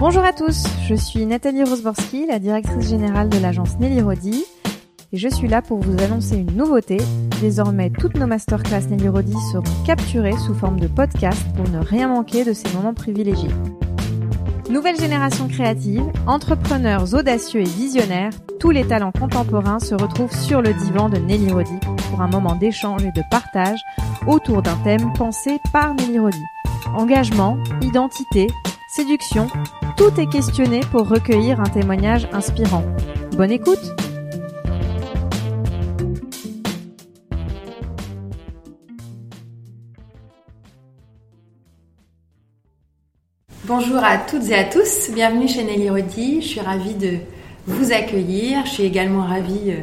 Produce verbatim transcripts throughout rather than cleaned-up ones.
Bonjour à tous, je suis Nathalie Rosborski, la directrice générale de l'agence Nelly Rodi, et je suis là pour vous annoncer une nouveauté. Désormais, toutes nos masterclass Nelly Rodi seront capturées sous forme de podcast pour ne rien manquer de ces moments privilégiés. Nouvelle génération créative, entrepreneurs audacieux et visionnaires, tous les talents contemporains se retrouvent sur le divan de Nelly Rodi pour un moment d'échange et de partage autour d'un thème pensé par Nelly Rodi. Engagement, identité, séduction, tout est questionné pour recueillir un témoignage inspirant. Bonne écoute! Bonjour à toutes et à tous, bienvenue chez Nelly Rodi, je suis ravie de vous accueillir, je suis également ravie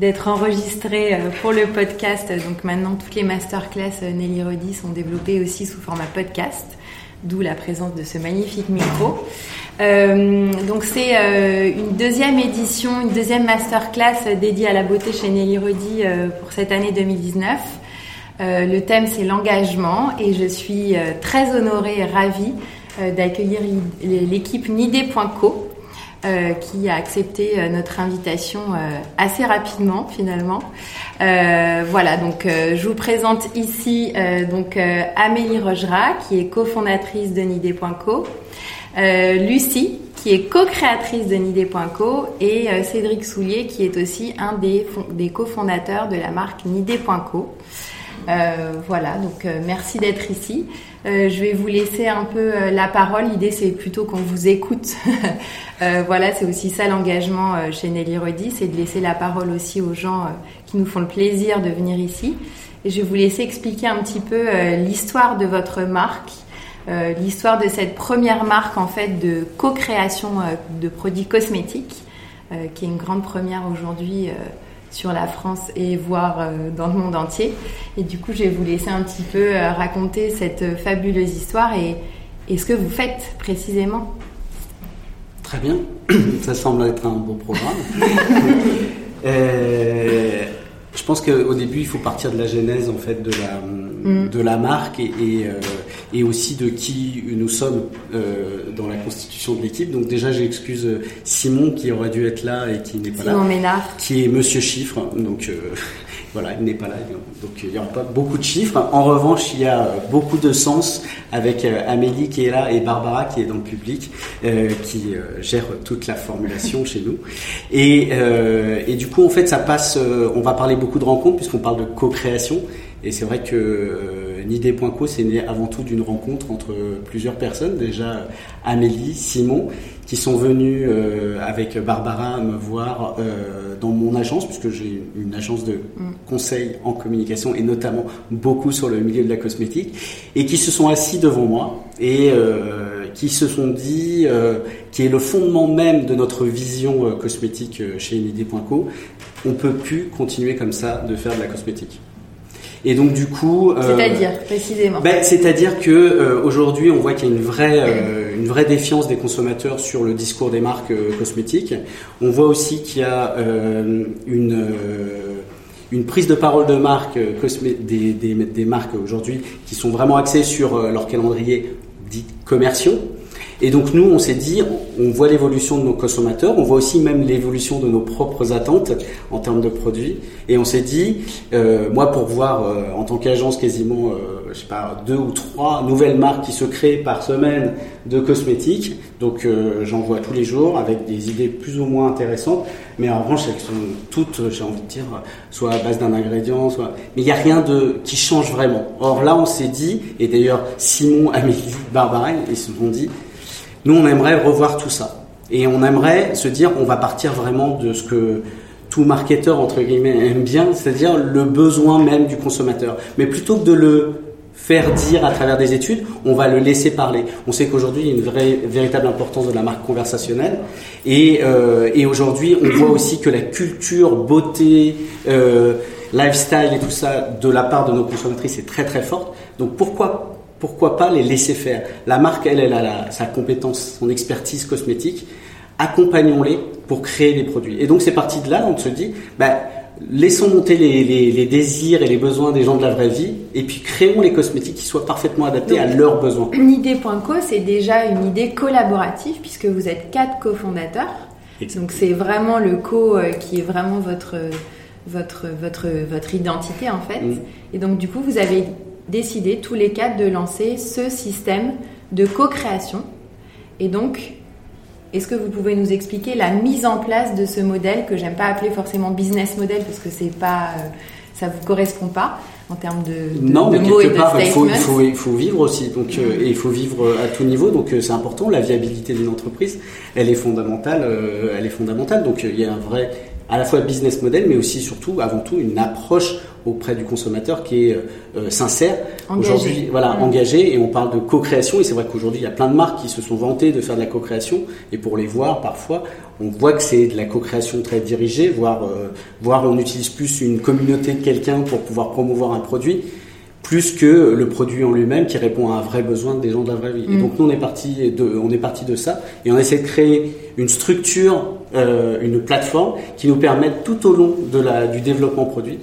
d'être enregistrée pour le podcast, donc maintenant toutes les masterclass Nelly Rodi sont développées aussi sous format podcast, d'où la présence de ce magnifique micro. Euh, donc c'est euh, une deuxième édition, une deuxième masterclass dédiée à la beauté chez Nelly Rodi euh, pour cette année deux mille dix-neuf. Euh, le thème c'est l'engagement et je suis euh, très honorée et ravie d'accueillir l'équipe Nidée point co euh, qui a accepté notre invitation euh, assez rapidement finalement. Euh, voilà, donc euh, je vous présente ici euh, donc euh, Amélie Rougerat qui est cofondatrice de Nidée point co, euh, Lucie qui est co-créatrice de Nidée point co et euh, Cédric Soulier qui est aussi un des, fond- des cofondateurs de la marque Nidée point co. Euh, voilà, donc euh, merci d'être ici. Euh, je vais vous laisser un peu euh, la parole. L'idée, c'est plutôt qu'on vous écoute. euh, voilà, c'est aussi ça l'engagement euh, chez Nelly Rodi, c'est de laisser la parole aussi aux gens euh, qui nous font le plaisir de venir ici. Et je vais vous laisser expliquer un petit peu euh, l'histoire de votre marque, euh, l'histoire de cette première marque en fait de co-création euh, de produits cosmétiques, euh, qui est une grande première aujourd'hui. Euh, sur la France et voire dans le monde entier. Et du coup, je vais vous laisser un petit peu raconter cette fabuleuse histoire et, et ce que vous faites précisément. Très bien. Ça semble être un bon programme. euh, je pense qu'au début, il faut partir de la genèse en fait, de, la, mm. de la marque et, et, euh, et aussi de qui nous sommes euh, dans la constitution de l'équipe. Donc déjà, j'excuse Simon qui aurait dû être là et qui n'est pas Simon là. Simon Ménard. Qui est Monsieur Chiffre. Donc euh, voilà, il n'est pas là. Donc il n'y aura pas beaucoup de chiffres. En revanche, il y a beaucoup de sens avec euh, Amélie qui est là et Barbara qui est dans le public, euh, qui euh, gère toute la formulation chez nous. Et, euh, et du coup, en fait, ça passe... Euh, on va parler beaucoup de rencontres puisqu'on parle de co-création. Et c'est vrai que euh, Nidée point co, c'est né avant tout d'une rencontre entre plusieurs personnes. Déjà, Amélie, Simon, qui sont venus euh, avec Barbara me voir euh, dans mon agence, puisque j'ai une agence de conseil en communication et notamment beaucoup sur le milieu de la cosmétique, et qui se sont assis devant moi et euh, qui se sont dit, euh, qui est le fondement même de notre vision euh, cosmétique euh, chez Nidée point co, on ne peut plus continuer comme ça de faire de la cosmétique. Et donc du coup, c'est-à-dire euh, précisément. Ben, c'est-à-dire que euh, aujourd'hui, on voit qu'il y a une vraie, euh, une vraie défiance des consommateurs sur le discours des marques euh, cosmétiques. On voit aussi qu'il y a euh, une euh, une prise de parole de marques euh, cosmé- des, des des marques aujourd'hui qui sont vraiment axées sur euh, leur calendrier dit commerciaux. Et donc nous, on s'est dit, on voit l'évolution de nos consommateurs, on voit aussi même l'évolution de nos propres attentes en termes de produits. Et on s'est dit, euh, moi pour voir euh, en tant qu'agence quasiment, euh, je sais pas, deux ou trois nouvelles marques qui se créent par semaine de cosmétiques. Donc euh, j'en vois tous les jours avec des idées plus ou moins intéressantes. Mais en revanche, elles sont toutes, j'ai envie de dire, soit à base d'un ingrédient, soit... Mais il n'y a rien de qui change vraiment. Or là, on s'est dit, et d'ailleurs Simon, Amélie, Barbara, ils se sont dit... Nous, on aimerait revoir tout ça. Et on aimerait se dire, on va partir vraiment de ce que tout marketeur, entre guillemets, aime bien, c'est-à-dire le besoin même du consommateur. Mais plutôt que de le faire dire à travers des études, on va le laisser parler. On sait qu'aujourd'hui, il y a une vraie, véritable importance de la marque conversationnelle. Et, euh, et aujourd'hui, on voit aussi que la culture, beauté, euh, lifestyle et tout ça, de la part de nos consommatrices, est très très forte. Donc pourquoi Pourquoi pas les laisser faire ? La marque, elle, elle a la, sa compétence, son expertise cosmétique. Accompagnons-les pour créer des produits. Et donc, c'est parti de là, on se dit, bah, laissons monter les, les, les désirs et les besoins des gens de la vraie vie, et puis créons les cosmétiques qui soient parfaitement adaptés donc à leurs besoins. Nidée point co, c'est déjà une idée collaborative, puisque vous êtes quatre cofondateurs. Exactement. Donc c'est vraiment le co qui est vraiment votre, votre, votre, votre identité en fait. Mmh. Et donc du coup, vous avez décidé tous les quatre de lancer ce système de co-création. Et donc, est-ce que vous pouvez nous expliquer la mise en place de ce modèle que j'aime pas appeler forcément business model parce que c'est pas, ça vous correspond pas en termes de, de, non, de mais mots quelque et part, de statements. Il faut, il faut vivre aussi, donc mmh. euh, et il faut vivre à tout niveau, donc euh, c'est important. La viabilité d'une entreprise, elle est fondamentale, euh, elle est fondamentale. Donc il euh, y a un vrai, à la fois business model, mais aussi surtout, avant tout, une approche auprès du consommateur qui est euh, sincère, engagé. Aujourd'hui, voilà, mmh. engagé, et on parle de co-création, et c'est vrai qu'aujourd'hui il y a plein de marques qui se sont vantées de faire de la co-création, et pour les voir parfois on voit que c'est de la co-création très dirigée, voire, euh, voire on utilise plus une communauté de quelqu'un pour pouvoir promouvoir un produit, plus que le produit en lui-même qui répond à un vrai besoin des gens de la vraie vie. Mmh. Et donc nous on est parti de, on est parti de ça, et on essaie de créer une structure, euh, une plateforme qui nous permette tout au long de la, du développement produit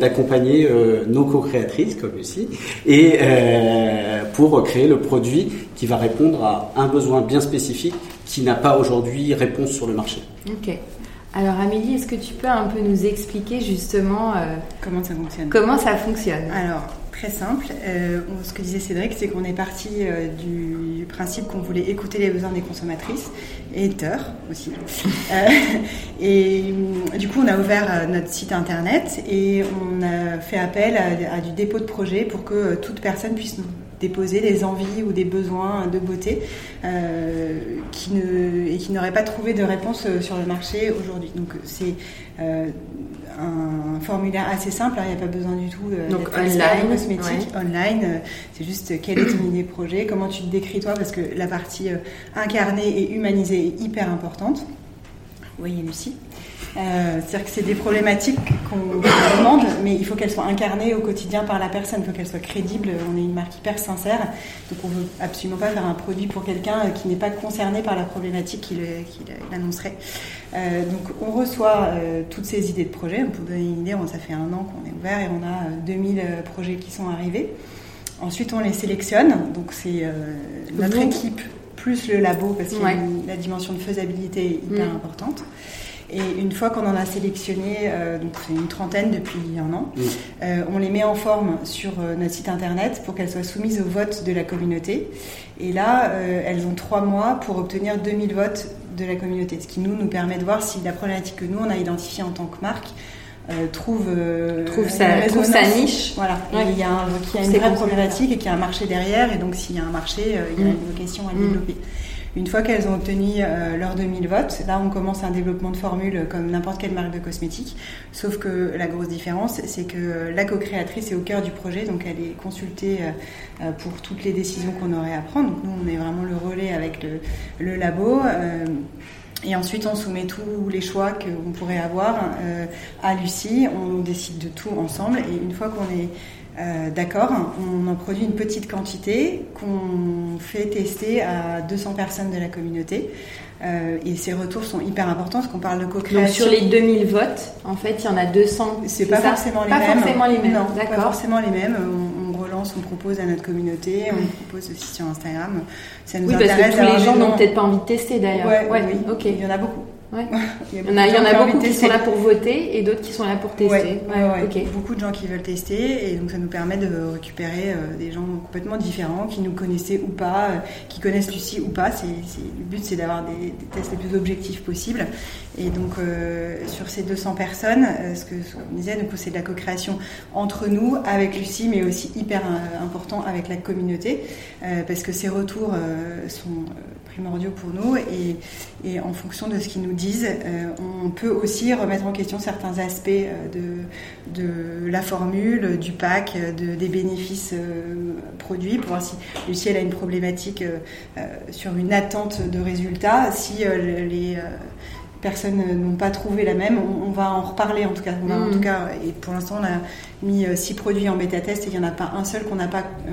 d'accompagner euh, nos co-créatrices comme Lucie, et euh, pour créer le produit qui va répondre à un besoin bien spécifique qui n'a pas aujourd'hui réponse sur le marché. Ok. Alors Amélie, est-ce que tu peux un peu nous expliquer justement euh, comment ça fonctionne Comment ça fonctionne Alors, très simple. Euh, ce que disait Cédric, c'est qu'on est parti euh, du principe qu'on voulait écouter les besoins des consommatrices et teurs aussi. euh, et du coup, on a ouvert notre site internet et on a fait appel à, à du dépôt de projet pour que euh, toute personne puisse nous déposer des envies ou des besoins de beauté euh, qui ne, et qui n'auraient pas trouvé de réponse sur le marché aujourd'hui. Donc c'est euh, un formulaire assez simple, il n'y a pas besoin du tout de Donc online, cosmétique, ouais. online, euh, c'est juste quelle est ton idée projet, comment tu te décris toi, parce que la partie euh, incarnée et humanisée est hyper importante. Oui, Lucie. Euh, c'est-à-dire que c'est des problématiques qu'on, qu'on demande, mais il faut qu'elles soient incarnées au quotidien par la personne, il faut qu'elles soient crédibles. On est une marque hyper sincère, donc on ne veut absolument pas faire un produit pour quelqu'un qui n'est pas concerné par la problématique qu'il, qu'il annoncerait. Euh, donc on reçoit euh, toutes ces idées de projets. Pour vous donner une idée, ça fait un an qu'on est ouvert et on a deux mille projets qui sont arrivés. Ensuite on les sélectionne, donc c'est euh, notre équipe plus le labo, parce que ouais. la dimension de faisabilité est hyper mmh. importante. Et une fois qu'on en a sélectionné, euh, donc c'est une trentaine depuis un an, mmh. euh, on les met en forme sur euh, notre site internet pour qu'elles soient soumises au vote de la communauté. Et là, euh, elles ont trois mois pour obtenir deux mille votes de la communauté, ce qui nous, nous permet de voir si la problématique que nous, on a identifiée en tant que marque, Euh, trouve, euh, trouve, sa, trouve sa niche, voilà. Ouais. Il y a, un, il y a une vraie problématique et qu'il y a un marché derrière, et donc s'il y a un marché, euh, il y a une vocation à développer. Mmh. Une fois qu'elles ont obtenu euh, leurs deux mille votes, là on commence un développement de formule comme n'importe quelle marque de cosmétiques, sauf que la grosse différence c'est que la co-créatrice est au cœur du projet, donc elle est consultée euh, pour toutes les décisions qu'on aurait à prendre. Donc nous on est vraiment le relais avec le, le labo. Euh, Et ensuite, on soumet tous les choix qu'on pourrait avoir euh, à Lucie. On décide de tout ensemble. Et une fois qu'on est euh, d'accord, on en produit une petite quantité qu'on fait tester à deux cents personnes de la communauté. Euh, et ces retours sont hyper importants parce qu'on parle de co-création. Donc sur les deux mille votes, en fait, il y en a deux cents. C'est, c'est pas, ça forcément, les pas forcément les mêmes. Non, d'accord. Pas forcément les mêmes. On, on propose à notre communauté, on propose aussi sur Instagram. Ça nous oui, parce que tous les gens n'ont peut-être pas envie de tester d'ailleurs. Ouais, ouais, oui, ok. Il y en a beaucoup. Ouais. Il y en a, il y en a beaucoup qui sont là pour voter et d'autres qui sont là pour tester. Ouais, ouais, ouais, ouais. Okay. Beaucoup de gens qui veulent tester, et donc ça nous permet de récupérer euh, des gens complètement différents qui nous connaissaient ou pas, euh, qui connaissent Lucie ou pas. C'est, c'est, le but c'est d'avoir des, des tests les plus objectifs possibles. Et donc euh, sur ces deux cents personnes, euh, ce que on disait, donc c'est de la co-création entre nous, avec Lucie, mais aussi hyper euh, important avec la communauté, euh, parce que ces retours euh, sont primordiaux pour nous, et, et en fonction de ce qu'ils nous disent, euh, on peut aussi remettre en question certains aspects de, de la formule, du pack, de, des bénéfices euh, produits, pour voir si Lucie elle a une problématique euh, sur une attente de résultats. Si euh, les euh, personnes n'ont pas trouvé la même, on, on va en reparler en tout cas. On a, mmh. en tout cas, et pour l'instant on a mis six produits en bêta-test et il n'y en a pas un seul qu'on n'a pas euh,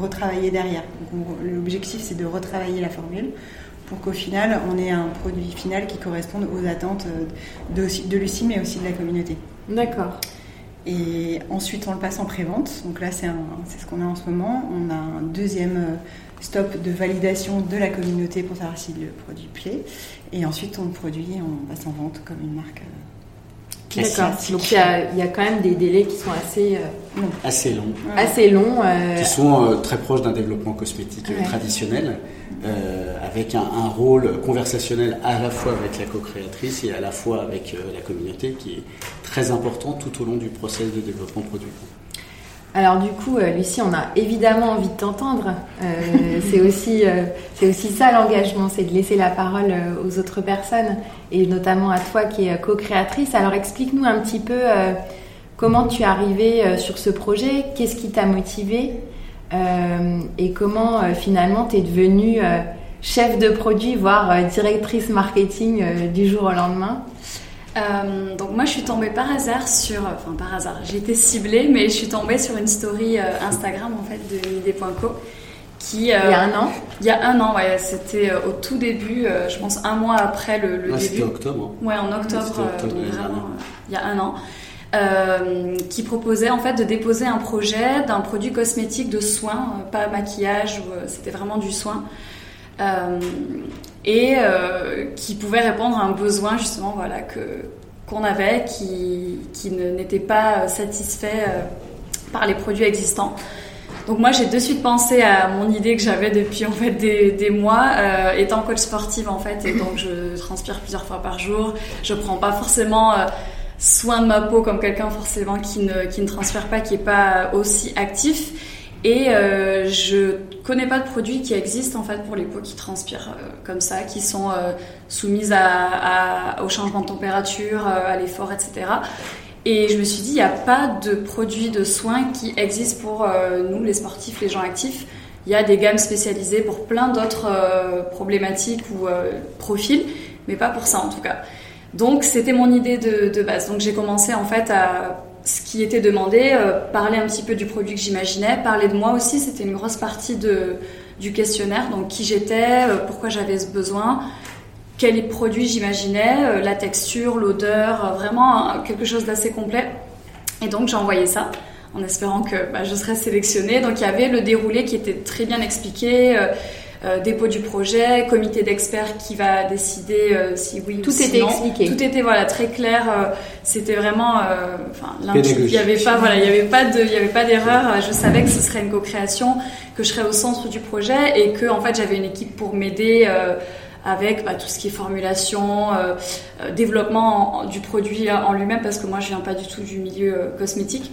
retravaillé derrière. Donc on, l'objectif c'est de retravailler la formule pour qu'au final, on ait un produit final qui corresponde aux attentes de, de Lucie, mais aussi de la communauté. D'accord. Et ensuite, on le passe en pré-vente. Donc là, c'est, un, c'est ce qu'on a en ce moment. On a un deuxième stop de validation de la communauté pour savoir si le produit plaît. Et ensuite, on le produit et on passe en vente comme une marque classique. D'accord. Donc, il y, y a quand même des délais qui sont assez euh, longs. Assez longs. Ouais. Assez longs. Euh... Qui sont euh, très proches d'un développement cosmétique ouais. traditionnel, euh, avec un, un rôle conversationnel à la fois avec la co-créatrice et à la fois avec euh, la communauté, qui est très important tout au long du process de développement produit. Alors du coup, euh, Lucie, on a évidemment envie de t'entendre. Euh, c'est aussi, euh, c'est aussi ça l'engagement, c'est de laisser la parole euh, aux autres personnes et notamment à toi qui es euh, co-créatrice. Alors explique-nous un petit peu euh, comment tu es arrivée euh, sur ce projet, qu'est-ce qui t'a motivée euh, et comment euh, finalement tu es devenue euh, chef de produit, voire euh, directrice marketing euh, du jour au lendemain. Euh, donc moi je suis tombée par hasard sur, enfin par hasard, j'ai été ciblée, mais je suis tombée sur une story euh, Instagram en fait de Nidée point co qui euh, il y a un an, il y a un an, ouais, c'était euh, au tout début, euh, je pense un mois après le, le ah, début. C'était octobre. Ouais, en octobre, euh, octobre donc vraiment, euh, il y a un an, euh, qui proposait en fait de déposer un projet d'un produit cosmétique de soin, euh, pas maquillage, ou, euh, c'était vraiment du soin. Euh, et euh, qui pouvait répondre à un besoin justement voilà, que, qu'on avait qui, qui ne, n'était pas satisfait euh, par les produits existants. Donc moi j'ai de suite pensé à mon idée que j'avais depuis en fait des, des mois, euh, étant coach sportive en fait, et donc je transpire plusieurs fois par jour, je prends pas forcément euh, soin de ma peau comme quelqu'un forcément qui ne, qui ne transpire pas, qui est pas aussi actif. Et euh, je connais pas de produits qui existent en fait pour les peaux qui transpirent euh, comme ça, qui sont euh, soumises à, à, au changement de température, euh, à l'effort, et cetera. Et je me suis dit, il n'y a pas de produits de soins qui existent pour euh, nous, les sportifs, les gens actifs. Il y a des gammes spécialisées pour plein d'autres euh, problématiques ou euh, profils, mais pas pour ça en tout cas. Donc c'était mon idée de, de base. Donc j'ai commencé en fait à ce qui était demandé, euh, parler un petit peu du produit que j'imaginais, parler de moi aussi, c'était une grosse partie de, du questionnaire, donc qui j'étais, euh, pourquoi j'avais ce besoin, quel produit j'imaginais, euh, la texture, l'odeur, euh, vraiment hein, quelque chose d'assez complet. Et donc j'ai envoyé ça en espérant que bah, je serais sélectionnée. Donc il y avait le déroulé qui était très bien expliqué, euh, euh, dépôt du projet, comité d'experts qui va décider euh, si oui ou si non. Tout était expliqué. Tout était voilà très clair. Euh, c'était vraiment, enfin, euh, il y avait pas voilà, il y avait pas de, il y avait pas d'erreur. Je savais que ce serait une co-création, que je serais au centre du projet et que en fait j'avais une équipe pour m'aider euh, avec bah, tout ce qui est formulation, euh, euh, développement en, du produit en lui-même parce que moi je viens pas du tout du milieu euh, cosmétique.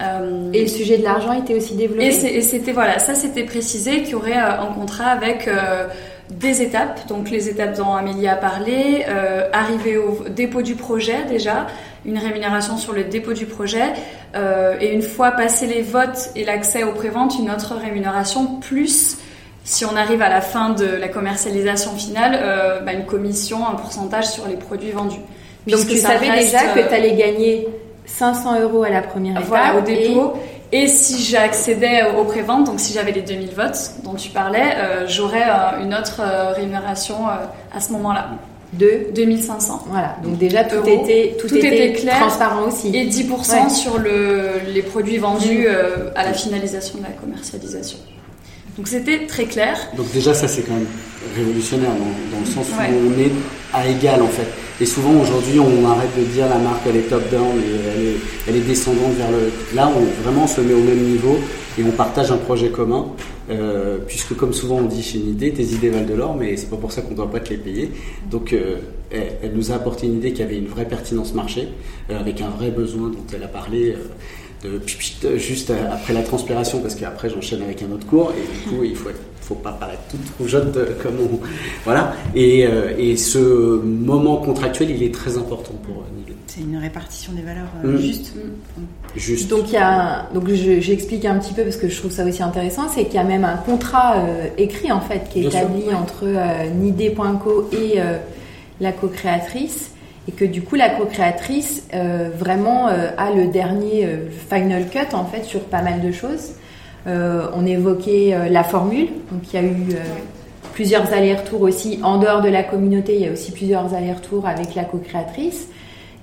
Euh, et le sujet de l'argent était aussi développé. Et, c'est, et c'était voilà, ça c'était précisé qu'il y aurait euh, un contrat avec euh, des étapes, donc les étapes dont Amélie a parlé, euh, arriver au dépôt du projet déjà, une rémunération sur le dépôt du projet, euh, et une fois passé les votes et l'accès aux préventes, une autre rémunération plus, si on arrive à la fin de la commercialisation finale, euh, bah, une commission, un pourcentage sur les produits vendus. Puisque donc tu savais reste, déjà que tu allais gagner cinq cents euros à la première étape. Voilà, au dépôt. Et, et si j'accédais aux préventes, donc si j'avais les deux mille votes dont tu parlais, euh, j'aurais euh, une autre euh, rémunération euh, à ce moment-là. De deux mille cinq cents. Voilà, donc déjà tout, était, tout, tout était, était clair, transparent aussi. Et dix pour cent ouais. sur le, les produits vendus euh, à la finalisation de la commercialisation. Donc c'était très clair. Donc déjà ça c'est quand même révolutionnaire dans, dans le sens où ouais. on est à égal en fait. Et souvent aujourd'hui on arrête de dire la marque elle est top down et elle est, elle est descendante vers le... Là on vraiment se met au même niveau et on partage un projet commun euh, puisque comme souvent on dit chez Nidée, tes idées valent de l'or mais c'est pas pour ça qu'on doit pas te les payer. Donc euh, elle, elle nous a apporté une idée qui avait une vraie pertinence marché euh, avec un vrai besoin dont elle a parlé... Euh, De, juste après la transpiration parce qu'après j'enchaîne avec un autre cours et du coup il faut faut pas paraître toute rougeotte comme on voilà et, et ce moment contractuel il est très important pour Nidée. C'est une répartition des valeurs mmh. juste juste donc il y a donc je, j'explique un petit peu parce que je trouve ça aussi intéressant c'est qu'il y a même un contrat euh, écrit en fait qui est bien établi sûr, ouais. entre euh, Nidée point co et euh, la co-créatrice. Et que du coup, la co-créatrice euh, vraiment euh, a le dernier euh, final cut en fait sur pas mal de choses. Euh, on évoquait euh, la formule, donc il y a eu euh, plusieurs allers-retours aussi en dehors de la communauté. Il y a aussi plusieurs allers-retours avec la co-créatrice.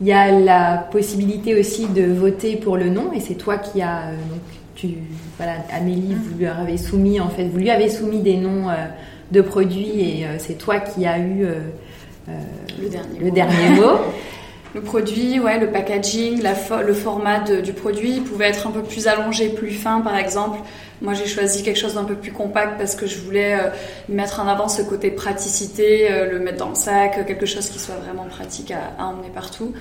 Il y a la possibilité aussi de voter pour le non, et c'est toi qui as... Donc, tu, voilà, Amélie, vous lui avez soumis, en fait, vous lui avez soumis des noms euh, de produits, et euh, c'est toi qui as eu euh, euh, le dernier le mot. Dernier mot. Le produit, ouais, le packaging, la fo- le format de, du produit, il pouvait être un peu plus allongé, plus fin, par exemple. Moi, j'ai choisi quelque chose d'un peu plus compact parce que je voulais euh, mettre en avant ce côté praticité, euh, le mettre dans le sac, euh, quelque chose qui soit vraiment pratique à, à emmener partout.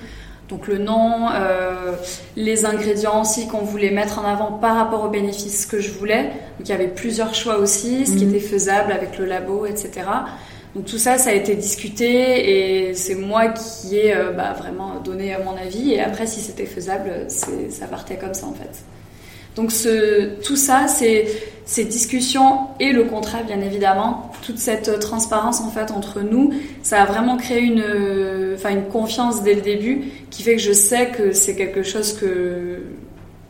Donc le nom, euh, les ingrédients aussi qu'on voulait mettre en avant par rapport aux bénéfices que je voulais. Donc il y avait plusieurs choix aussi, ce qui mmh. était faisable avec le labo, et cetera. Donc tout ça, ça a été discuté et c'est moi qui ai euh, bah, vraiment donné mon avis. Et après, si c'était faisable, c'est, ça partait comme ça en fait. Donc ce, tout ça, c'est, ces discussions et le contrat, bien évidemment, toute cette transparence en fait entre nous, ça a vraiment créé une, enfin une confiance dès le début qui fait que je sais que c'est quelque chose que,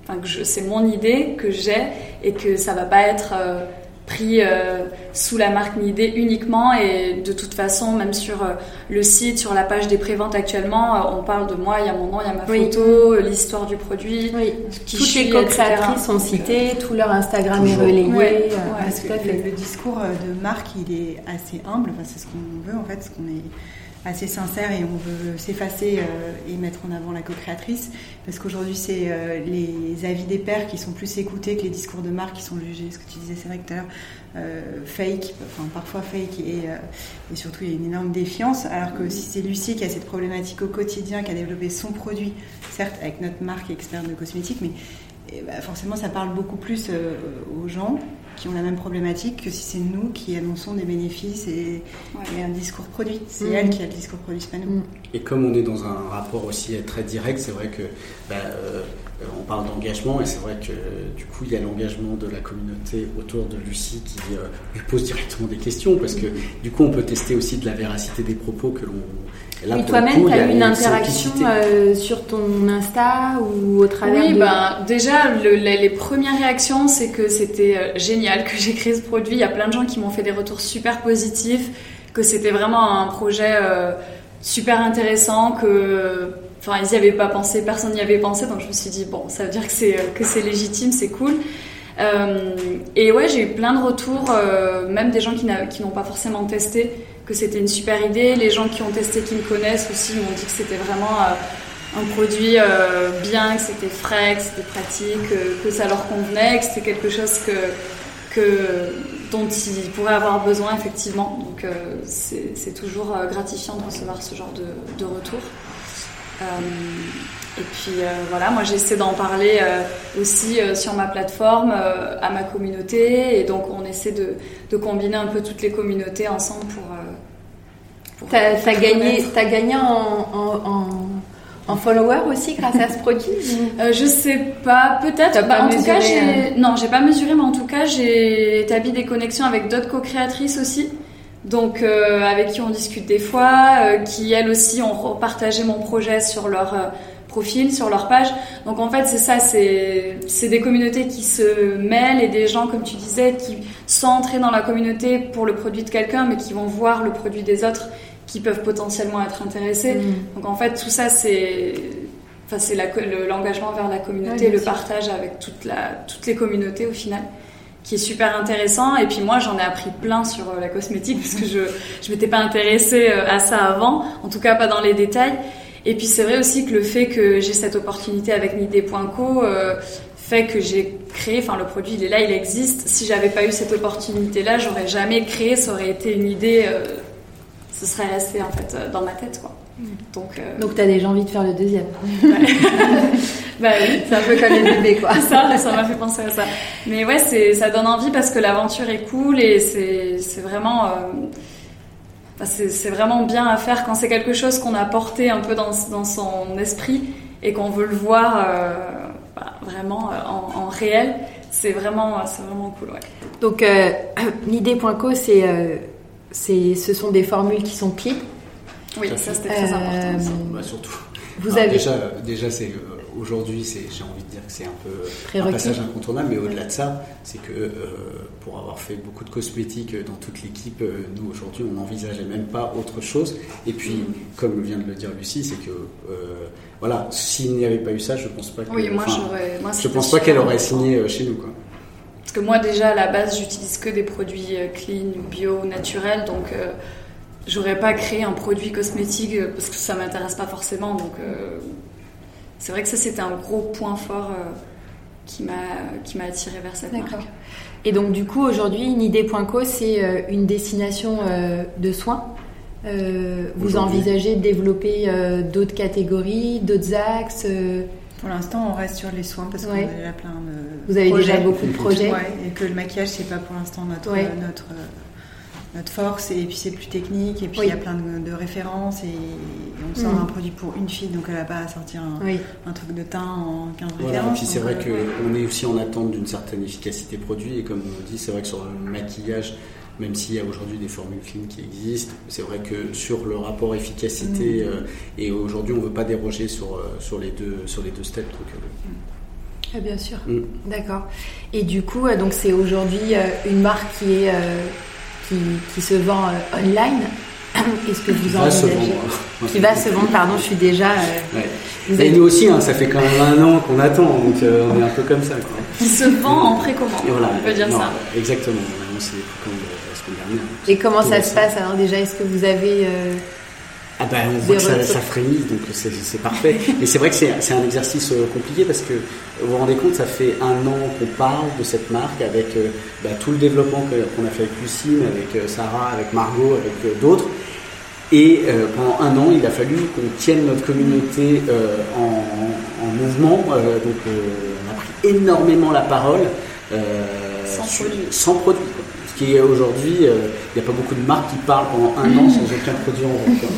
enfin que je, c'est mon idée que j'ai et que ça va pas être euh, pris euh, sous la marque Nidée uniquement. Et de toute façon, même sur euh, le site, sur la page des préventes actuellement, euh, on parle de moi, il y a mon nom, il y a ma photo, oui. l'histoire du produit, oui. qui toutes je les collaboratrices sont citées, euh, tout leur Instagram toujours. Est relayé. Ouais, euh, ouais, parce que le, le discours de marque, il est assez humble, enfin, c'est ce qu'on veut en fait, ce qu'on est... assez sincère et on veut s'effacer euh, et mettre en avant la co-créatrice parce qu'aujourd'hui c'est euh, les avis des pairs qui sont plus écoutés que les discours de marque qui sont jugés, ce que tu disais Cédric tout à l'heure, euh, fake, enfin parfois fake et, euh, et surtout il y a une énorme défiance alors que si c'est Lucie qui a cette problématique au quotidien, qui a développé son produit certes avec notre marque experte de cosmétiques mais et, bah, forcément ça parle beaucoup plus euh, aux gens qui ont la même problématique que si c'est nous qui annonçons des bénéfices et, ouais. et un discours produit. C'est mmh. elle qui a le discours produit, c'est pas nous. Et comme on est dans un rapport aussi très direct, c'est vrai que bah, euh, on parle d'engagement et c'est vrai que du coup il y a l'engagement de la communauté autour de Lucie qui euh, lui pose directement des questions parce que du coup on peut tester aussi de la véracité des propos que l'on... Là, et toi-même, tu as eu une interaction euh, sur ton Insta ou au travers oui, de... Oui, ben, déjà, le, les, les premières réactions, c'est que c'était euh, génial que j'ai créé ce produit. Il y a plein de gens qui m'ont fait des retours super positifs, que c'était vraiment un projet euh, super intéressant, que... Enfin, ils n'y avaient pas pensé, personne n'y avait pensé, donc je me suis dit, bon, ça veut dire que c'est, que c'est légitime, c'est cool. Euh, et ouais, j'ai eu plein de retours, euh, même des gens qui, n'a, qui n'ont pas forcément testé, que c'était une super idée. Les gens qui ont testé, qui me connaissent aussi, m'ont dit que c'était vraiment euh, un produit euh, bien, que c'était frais, que c'était pratique, que, que ça leur convenait, que c'était quelque chose que, que, dont ils pourraient avoir besoin, effectivement. Donc euh, c'est, c'est toujours euh, gratifiant de recevoir ce genre de, de retour. Euh, et puis euh, voilà, moi j'essaie d'en parler euh, aussi euh, sur ma plateforme, euh, à ma communauté. Et donc on essaie de, de combiner un peu toutes les communautés ensemble pour... Euh, T'as, t'as gagné, t'as gagné en, en, en, en followers aussi grâce à ce produit euh, Je sais pas, peut-être. T'as pas en mesuré, tout cas, j'ai... Non, j'ai pas mesuré, mais en tout cas, j'ai établi des connexions avec d'autres co-créatrices aussi, donc euh, avec qui on discute des fois, euh, qui elles aussi ont repartagé mon projet sur leur euh, profil, sur leur page. Donc en fait, c'est ça, c'est, c'est des communautés qui se mêlent et des gens, comme tu disais, qui sont entrés dans la communauté pour le produit de quelqu'un, mais qui vont voir le produit des autres, qui peuvent potentiellement être intéressés. Mmh. Donc en fait, tout ça, c'est, enfin, c'est la, le, l'engagement vers la communauté, oui, le partage avec toute la, toutes les communautés au final, qui est super intéressant. Et puis moi, j'en ai appris plein sur la cosmétique parce que je je m'étais pas intéressée à ça avant, en tout cas pas dans les détails. Et puis c'est vrai aussi que le fait que j'ai cette opportunité avec Nidée point co euh, fait que j'ai créé, enfin le produit il est là, il existe. Si j'avais pas eu cette opportunité-là, j'aurais jamais créé, ça aurait été une idée... Euh, ce serait resté en fait dans ma tête quoi. Donc, euh... Donc t'as déjà envie de faire le deuxième. Ouais. Bah oui, c'est un peu comme les bébés quoi. Ça, ça m'a fait penser à ça. Mais ouais, c'est, ça donne envie parce que l'aventure est cool et c'est, c'est vraiment... Euh... C'est, c'est vraiment bien à faire quand c'est quelque chose qu'on a porté un peu dans, dans son esprit et qu'on veut le voir euh, bah, vraiment en, en réel. C'est vraiment, c'est vraiment cool. Ouais. Donc, euh, Nidée point co, c'est, euh, c'est, ce sont des formules qui sont clips. Oui, ça c'était très euh, important. Ça. Bah, surtout. Vous Alors, avez... déjà, déjà, c'est aujourd'hui, c'est, j'ai envie de dire que c'est un peu un passage incontournable, mais au-delà de ça, c'est que euh, pour avoir fait beaucoup de cosmétiques dans toute l'équipe, euh, nous aujourd'hui, on n'envisageait même pas autre chose. Et puis, mmh. comme vient de le dire Lucie, c'est que euh, voilà, s'il n'y avait pas eu ça, je pense pas que, oui, moi, moi, je pense pas qu'elle aurait signé euh, chez nous, quoi. Parce que moi, déjà à la base, j'utilise que des produits clean, bio, naturels, donc. Euh, J'aurais pas créé un produit cosmétique parce que ça m'intéresse pas forcément. Donc, euh, c'est vrai que ça, c'était un gros point fort euh, qui m'a qui m'a attirée vers cette D'accord. marque. Et donc, du coup, aujourd'hui, Nidée point co, c'est euh, une destination euh, de soins. Euh, vous envisagez de développer euh, d'autres catégories, d'autres axes euh... Pour l'instant, on reste sur les soins parce ouais. qu'on a déjà plein de. Vous avez projets, déjà beaucoup de projets. Ouais, et que le maquillage, c'est pas pour l'instant notre ouais. euh, notre. Euh, notre force, et puis c'est plus technique, et puis il oui. y a plein de, de références, et on sort mmh. un produit pour une fille, donc elle n'a pas à sortir un, oui. un truc de teint en quinze voilà, références. Et puis c'est vrai qu'on est aussi en attente d'une certaine efficacité produit, et comme on dit, c'est vrai que sur le maquillage, même s'il y a aujourd'hui des formules clean qui existent, c'est vrai que sur le rapport efficacité, mmh. euh, et aujourd'hui on ne veut pas déroger sur, sur, les, deux, sur les deux steps. Donc, euh, mmh. Ah, bien sûr, mmh. d'accord. Et du coup, donc c'est aujourd'hui une marque qui est... Euh, Qui, qui se vend euh, online. Est-ce que vous en envisagez qui va se vendre, pardon, je suis déjà... Euh, ouais. Et nous aussi, hein, ça fait quand même un an qu'on attend, donc euh, on est un peu comme ça, quoi. Qui se vend en précommande, voilà, on peut dire non, ça. Exactement, on a annoncé les précommandes la semaine dernière. Et comment ça se passe alors déjà, est-ce que vous avez... Euh... Ah ben, on voit que ça, ça frémit, donc c'est, c'est parfait. Mais c'est vrai que c'est, c'est un exercice compliqué parce que vous vous rendez compte, ça fait un an qu'on parle de cette marque avec euh, bah, tout le développement qu'on a fait avec Lucie, avec euh, Sarah, avec Margot, avec euh, d'autres. Et euh, pendant un an, il a fallu qu'on tienne notre communauté euh, en, en mouvement. Euh, donc euh, on a pris énormément la parole euh, sans, sur, produit. sans produit. Quoi. Qui est aujourd'hui, il euh, n'y a pas beaucoup de marques qui parlent pendant un an sans aucun produit en vente.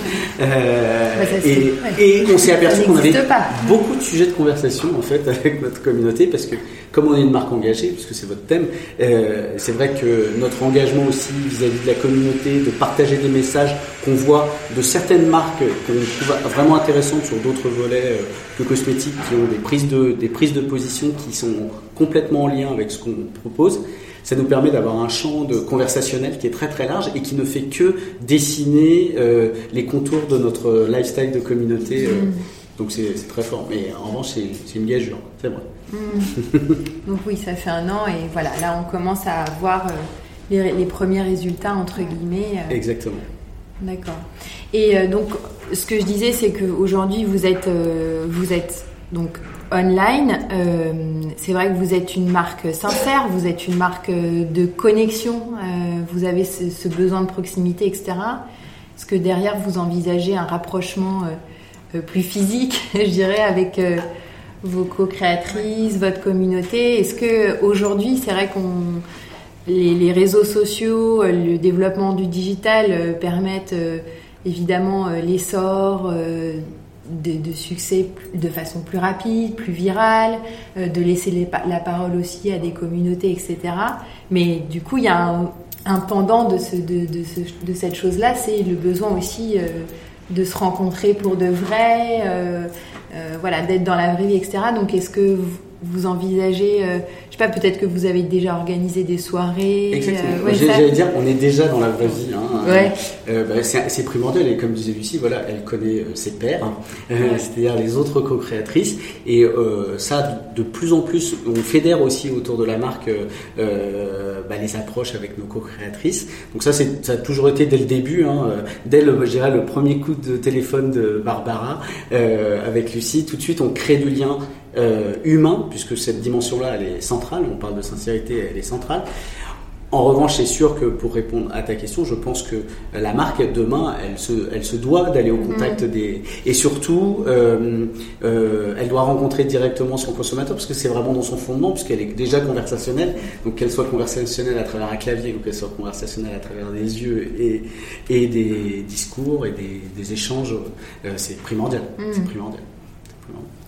Euh, et, et on s'est aperçu qu'on avait pas. beaucoup de sujets de conversation en fait avec notre communauté parce que comme on est une marque engagée, puisque c'est votre thème, euh, c'est vrai que notre engagement aussi vis-à-vis de la communauté, de partager des messages qu'on voit de certaines marques qu'on trouve vraiment intéressantes sur d'autres volets euh, que cosmétiques qui ont des prises de, des prises de position qui sont complètement en lien avec ce qu'on propose. Ça nous permet d'avoir un champ de conversationnel qui est très très large et qui ne fait que dessiner euh, les contours de notre lifestyle de communauté. Euh. Mmh. Donc c'est, c'est très fort. Mais en revanche, c'est, c'est une gageure, c'est vrai. Mmh. Donc oui, ça fait un an et voilà, là on commence à avoir euh, les, les premiers résultats, entre guillemets. Euh. Exactement. D'accord. Et euh, donc, ce que je disais, c'est qu'aujourd'hui, vous êtes... Euh, vous êtes donc, online, euh, c'est vrai que vous êtes une marque sincère, vous êtes une marque de connexion, euh, vous avez ce, ce besoin de proximité, et cetera. Est-ce que derrière, vous envisagez un rapprochement euh, euh, plus physique, je dirais, avec euh, vos co-créatrices, votre communauté ? Est-ce qu'aujourd'hui, c'est vrai qu'on les, les réseaux sociaux, le développement du digital euh, permettent euh, évidemment euh, l'essor euh, De, de succès de façon plus rapide, plus virale, euh, de laisser les, la parole aussi à des communautés, et cetera. Mais du coup, il y a un, un pendant de, ce, de, de, ce, de cette chose-là, c'est le besoin aussi euh, de se rencontrer pour de vrai, euh, euh, voilà, d'être dans la vraie vie, et cetera. Donc, est-ce que vous, vous envisagez, euh, je sais pas, peut-être que vous avez déjà organisé des soirées. Exactement. Euh, ouais, J'ai, ça... J'allais dire, on est déjà dans la vraie vie. Hein. Ouais. Euh, bah, c'est, c'est primordial et comme disait Lucie, voilà, elle connaît euh, ses pairs, hein, ouais. euh, c'est-à-dire les autres co-créatrices. Et euh, ça, de plus en plus, on fédère aussi autour de la marque euh, bah, les approches avec nos co-créatrices. Donc ça, c'est, ça a toujours été dès le début, hein, euh, dès le, je dirais, le premier coup de téléphone de Barbara euh, avec Lucie. Tout de suite, on crée du lien. Euh, humain, puisque cette dimension-là elle est centrale, on parle de sincérité, elle est centrale. En revanche, c'est sûr que pour répondre à ta question, je pense que la marque demain, elle se, elle se doit d'aller au contact mmh. des, et surtout, euh, euh, elle doit rencontrer directement son consommateur parce que c'est vraiment dans son fondement, puisqu'elle est déjà conversationnelle. Donc qu'elle soit conversationnelle à travers un clavier ou qu'elle soit conversationnelle à travers des yeux et, et des discours et des, des échanges, euh, c'est primordial. Mmh. C'est primordial.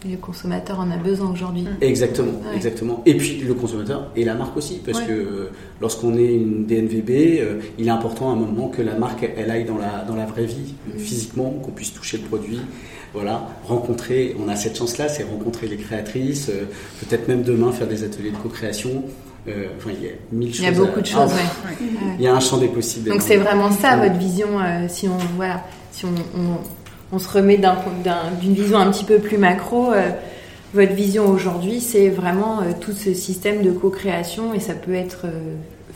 Le consommateur en a besoin aujourd'hui. Exactement, ouais. exactement. Et puis le consommateur et la marque aussi, parce ouais. que lorsqu'on est une D N V B, euh, il est important à un moment que la marque elle aille dans la dans la vraie vie, mmh. physiquement, qu'on puisse toucher le produit. Voilà, rencontrer. On a cette chance-là, c'est rencontrer les créatrices, euh, peut-être même demain faire des ateliers de co-création. Euh, enfin, il y a mille choses. Il y a beaucoup à... de choses. Ah, ouais. Ouais. Il y a un champ des possibles. Donc c'est vraiment ça ouais. votre vision. Euh, si on voilà, si on, on... On se remet d'un, d'un, d'une vision un petit peu plus macro. Euh, votre vision aujourd'hui, c'est vraiment euh, tout ce système de co-création, et ça peut être euh,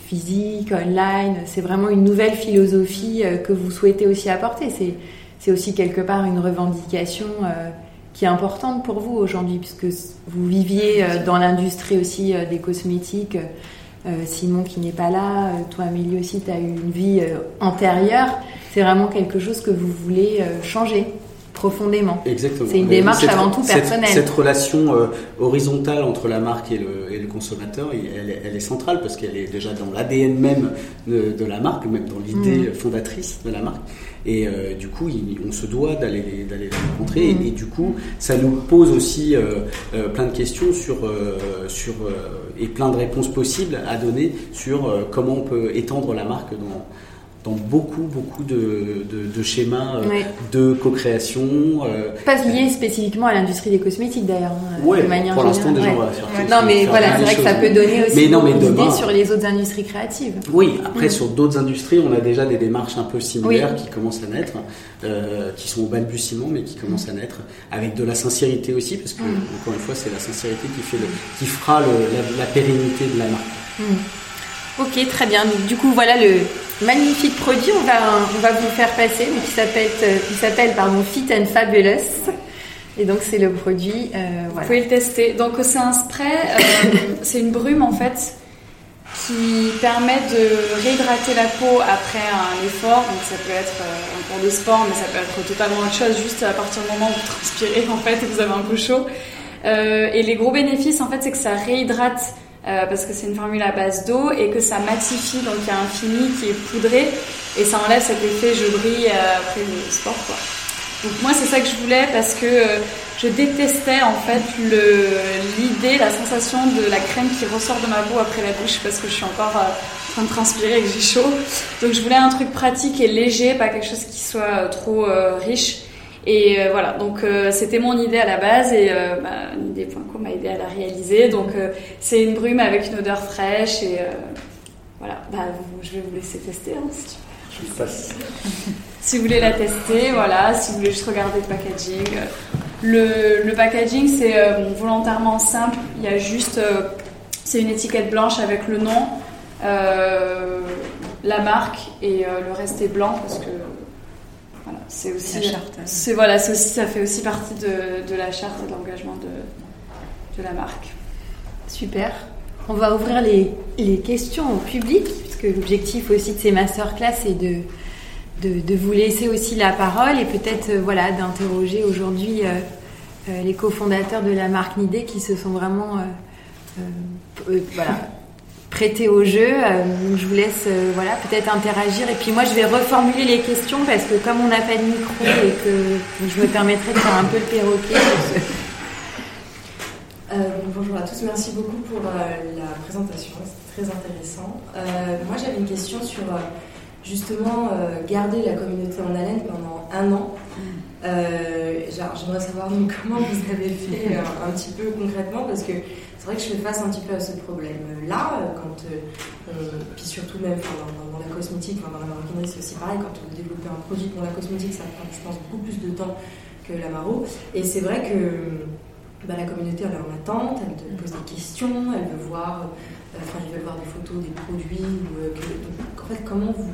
physique, online. C'est vraiment une nouvelle philosophie euh, que vous souhaitez aussi apporter. C'est, c'est aussi quelque part une revendication euh, qui est importante pour vous aujourd'hui, puisque vous viviez euh, dans l'industrie aussi euh, des cosmétiques. Euh, Simon qui n'est pas là, euh, toi Amélie aussi, tu as eu une vie euh, antérieure. C'est vraiment quelque chose que vous voulez euh, changer profondément. Exactement. C'est une démarche cette, avant tout personnelle. Cette, cette relation euh, horizontale entre la marque et le, et le consommateur, elle, elle est centrale parce qu'elle est déjà dans l'A D N même de, de la marque, même dans l'idée mmh. fondatrice de la marque. Et euh, du coup, il, on se doit d'aller, d'aller les rencontrer. Mmh. Et, et du coup, ça nous pose aussi euh, euh, plein de questions sur, euh, sur, euh, et plein de réponses possibles à donner sur euh, comment on peut étendre la marque dans... dans beaucoup, beaucoup de, de, de schémas euh, ouais. de co-création. Euh, pas lié euh, spécifiquement à l'industrie des cosmétiques, d'ailleurs. Ouais, de manière pour l'instant, déjà, ouais. on va faire ouais. Non, mais voilà, c'est vrai choses. Que ça peut donner aussi mais non, mais des idées sur les autres industries créatives. Oui, après, mmh. sur d'autres industries, on a déjà des démarches un peu similaires oui. qui commencent à naître, euh, qui sont au balbutiement, mais qui commencent à naître, avec de la sincérité aussi, parce que, mmh. encore une fois, c'est la sincérité qui, fait le, qui fera le, la, la pérennité de la marque. Mmh. Ok, très bien. Du coup, voilà le magnifique produit. On va, on va vous faire passer, mais qui s'appelle, qui s'appelle pardon, Fit and Fabulous. Et donc, c'est le produit. Euh, voilà. Vous pouvez le tester. Donc, c'est un spray. Euh, c'est une brume, en fait, qui permet de réhydrater la peau après un effort. Donc, ça peut être un cours de sport, mais ça peut être totalement autre chose. Juste à partir du moment où vous transpirez, en fait, et vous avez un peu chaud. Euh, et les gros bénéfices, en fait, c'est que ça réhydrate. Euh, parce que c'est une formule à base d'eau et que ça matifie, donc il y a un fini qui est poudré et ça enlève cet effet je brille euh, après le sport quoi. Donc moi c'est ça que je voulais parce que euh, je détestais en fait le, l'idée, la sensation de la crème qui ressort de ma peau après la douche parce que je suis encore euh, en train de transpirer et que j'ai chaud. Donc je voulais un truc pratique et léger, pas quelque chose qui soit euh, trop euh, riche. Et euh, voilà, donc euh, c'était mon idée à la base et euh, bah, Nidée point co m'a aidé à la réaliser. Donc euh, c'est une brume avec une odeur fraîche et euh, voilà, bah, vous, je vais vous laisser tester hein, si tu veux. Je passe. Si vous voulez la tester, voilà, si vous voulez juste regarder le packaging. Le, le packaging c'est euh, volontairement simple, il y a juste, euh, c'est une étiquette blanche avec le nom, euh, la marque et euh, le reste est blanc parce que... Voilà, c'est aussi la charte. C'est voilà, c'est aussi, ça fait aussi partie de, de la charte et de l'engagement de, de la marque. Super. On va ouvrir les, les questions au public, parce que l'objectif aussi de ces masterclass est de, de, de vous laisser aussi la parole et peut-être euh, voilà, d'interroger aujourd'hui euh, euh, les cofondateurs de la marque Nidée qui se sont vraiment euh, euh, euh, voilà, prêtés au jeu. Euh, je vous laisse euh, voilà, peut-être interagir et puis moi je vais reformuler les questions parce que comme on n'a pas de micro et que je me permettrai de faire un peu le perroquet. Je... Euh, bonjour à tous, merci beaucoup pour euh, la présentation, c'est très intéressant. Euh, moi j'avais une question sur euh, justement euh, garder la communauté en haleine pendant un an. Euh, genre, j'aimerais savoir donc, comment vous avez fait euh, un petit peu concrètement parce que c'est vrai que je fais face un petit peu à ce problème-là euh, quand euh, on, puis surtout même enfin, dans, dans la cosmétique, enfin, dans la maroquinerie c'est aussi pareil, quand on veut développer un produit pour la cosmétique ça prend je pense beaucoup plus de temps que la maro et c'est vrai que bah, la communauté elle est en attente, elle te pose des questions, elle veut voir euh, enfin ils veulent voir des photos, des produits ou, euh, que, donc, en fait comment vous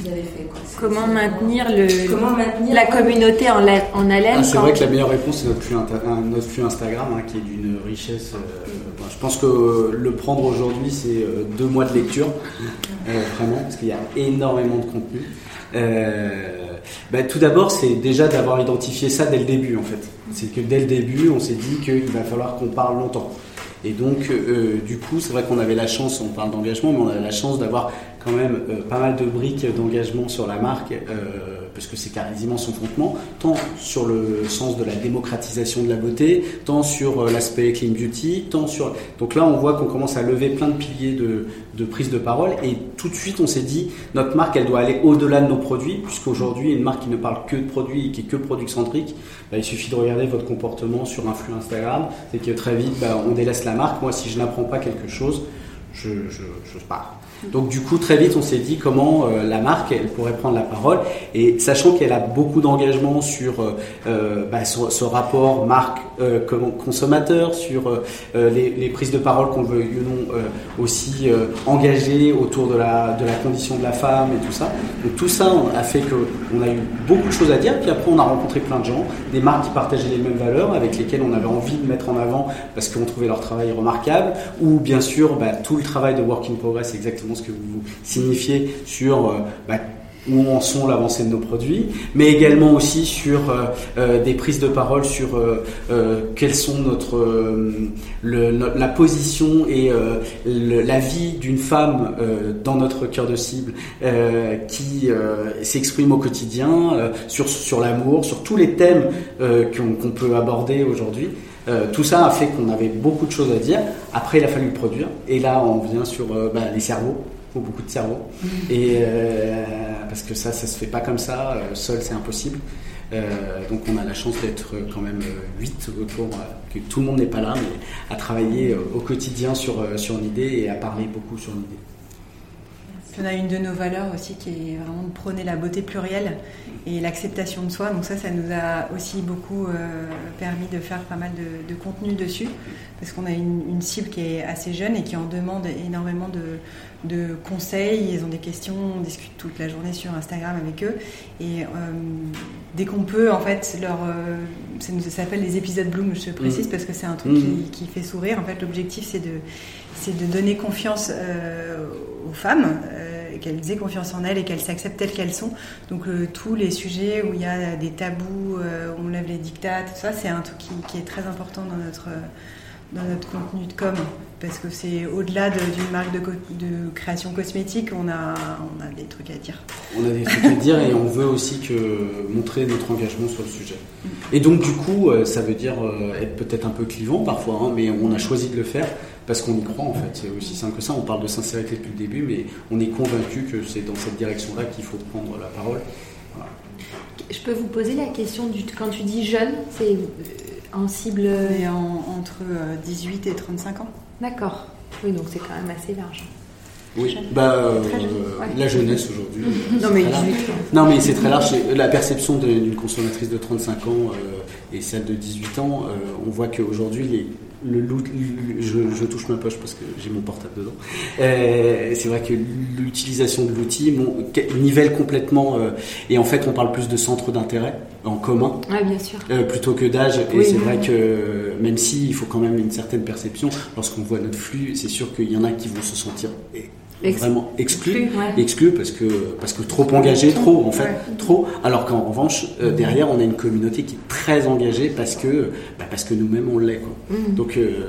Vous avez fait quoi comment, maintenir le, comment maintenir la communauté en, la, en haleine ah, C'est vrai que la meilleure réponse, c'est notre flux, inter, notre flux Instagram, hein, qui est d'une richesse. Euh, ben, je pense que le prendre aujourd'hui, c'est euh, deux mois de lecture, euh, vraiment, parce qu'il y a énormément de contenu. Euh, ben, tout d'abord, c'est déjà d'avoir identifié ça dès le début, en fait. C'est que dès le début, on s'est dit qu'il va falloir qu'on parle longtemps. Et donc, euh, du coup, c'est vrai qu'on avait la chance, on parle d'engagement, mais on a la chance d'avoir quand même euh, pas mal de briques d'engagement sur la marque, euh, parce que c'est quasiment son fondement, tant sur le sens de la démocratisation de la beauté, tant sur l'aspect clean beauty, tant sur... Donc là, on voit qu'on commence à lever plein de piliers de, de prise de parole, et tout de suite, on s'est dit, notre marque, elle doit aller au-delà de nos produits, puisqu'aujourd'hui, une marque qui ne parle que de produits, qui est que produit-centrique, bah, il suffit de regarder votre comportement sur un flux Instagram, c'est que très vite, bah, on délaisse la marque. Moi, si je n'apprends pas quelque chose, je, je, je pars. Donc du coup, très vite, on s'est dit comment euh, la marque, elle pourrait prendre la parole, et sachant qu'elle a beaucoup d'engagement sur euh, bah, ce, ce rapport marque euh, consommateur, sur euh, les, les prises de parole qu'on veut ou non euh, aussi euh, engagées autour de la, de la condition de la femme et tout ça. Donc tout ça a fait qu'on a eu beaucoup de choses à dire, puis après on a rencontré plein de gens, des marques qui partageaient les mêmes valeurs, avec lesquelles on avait envie de mettre en avant parce qu'on trouvait leur travail remarquable, ou bien sûr bah, tout le travail de Work in Progress, exactement ce que vous signifiez sur euh, bah, où en sont l'avancée de nos produits, mais également aussi sur euh, euh, des prises de parole sur euh, euh, quelles sont notre euh, le, la position et euh, le, la vie d'une femme euh, dans notre cœur de cible euh, qui euh, s'exprime au quotidien euh, sur sur l'amour, sur tous les thèmes euh, qu'on, qu'on peut aborder aujourd'hui. Euh, tout ça a fait qu'on avait beaucoup de choses à dire. Après, il a fallu produire. Et là, on vient sur euh, bah, les cerveaux. Il faut beaucoup de cerveaux. Et, euh, parce que ça, ça se fait pas comme ça. Euh, seul, c'est impossible. Euh, donc, on a la chance d'être quand même huit euh, autour, euh, que tout le monde n'est pas là, mais à travailler euh, au quotidien sur, euh, sur l'idée et à parler beaucoup sur l'idée. On a une de nos valeurs aussi qui est vraiment de prôner la beauté plurielle et l'acceptation de soi. Donc ça, ça nous a aussi beaucoup euh, permis de faire pas mal de, de contenu dessus, parce qu'on a une, une cible qui est assez jeune et qui en demande énormément de, de conseils. Ils ont des questions, on discute toute la journée sur Instagram avec eux. Et euh, dès qu'on peut, en fait, leur, euh, ça, nous, ça s'appelle les épisodes Bloom, je précise, mmh. parce que c'est un truc mmh. qui, qui fait sourire. En fait, l'objectif, c'est de, c'est de donner confiance euh, aux femmes, euh, qu'elles aient confiance en elles et qu'elles s'acceptent telles qu'elles sont. Donc euh, tous les sujets où il y a des tabous, euh, où on lève les dictats, tout ça, c'est un truc qui, qui est très important dans notre, dans notre contenu de com, parce que c'est au-delà de, d'une marque de, co- de création cosmétique, on a, on a des trucs à dire. On a des trucs à dire et on veut aussi que, montrer notre engagement sur le sujet. Et donc du coup, ça veut dire être peut-être un peu clivant parfois, hein, mais on a choisi de le faire parce qu'on y croit en fait. C'est aussi simple que ça. On parle de sincérité depuis le début, mais on est convaincu que c'est dans cette direction-là qu'il faut prendre la parole. Voilà. Je peux vous poser la question du quand tu dis jeune, c'est en cible et en, entre dix-huit et trente-cinq ans. D'accord. Oui, donc c'est quand même assez large. Oui, bah, euh, ouais. La jeunesse aujourd'hui. non, mais non, mais c'est très large. La perception d'une consommatrice de trente-cinq ans euh, et celle de dix-huit ans, euh, on voit qu'aujourd'hui, les, le, le, le, je, je touche ma poche parce que j'ai mon portable dedans. Euh, c'est vrai que l'utilisation de l'outil mon, nivelle complètement. Euh, et en fait, on parle plus de centres d'intérêt en commun, ah, bien sûr. Euh, plutôt que d'âge. Oui, et c'est oui. vrai que même si il faut quand même une certaine perception, lorsqu'on voit notre flux, c'est sûr qu'il y en a qui vont se sentir Ex- vraiment exclus, exclus, ouais. exclus parce que parce que trop engagé, trop en fait, ouais. trop. Alors qu'en revanche, euh, derrière, on a une communauté qui est très engagée parce que bah, parce que nous-mêmes on l'est, quoi. Mm-hmm. Donc euh,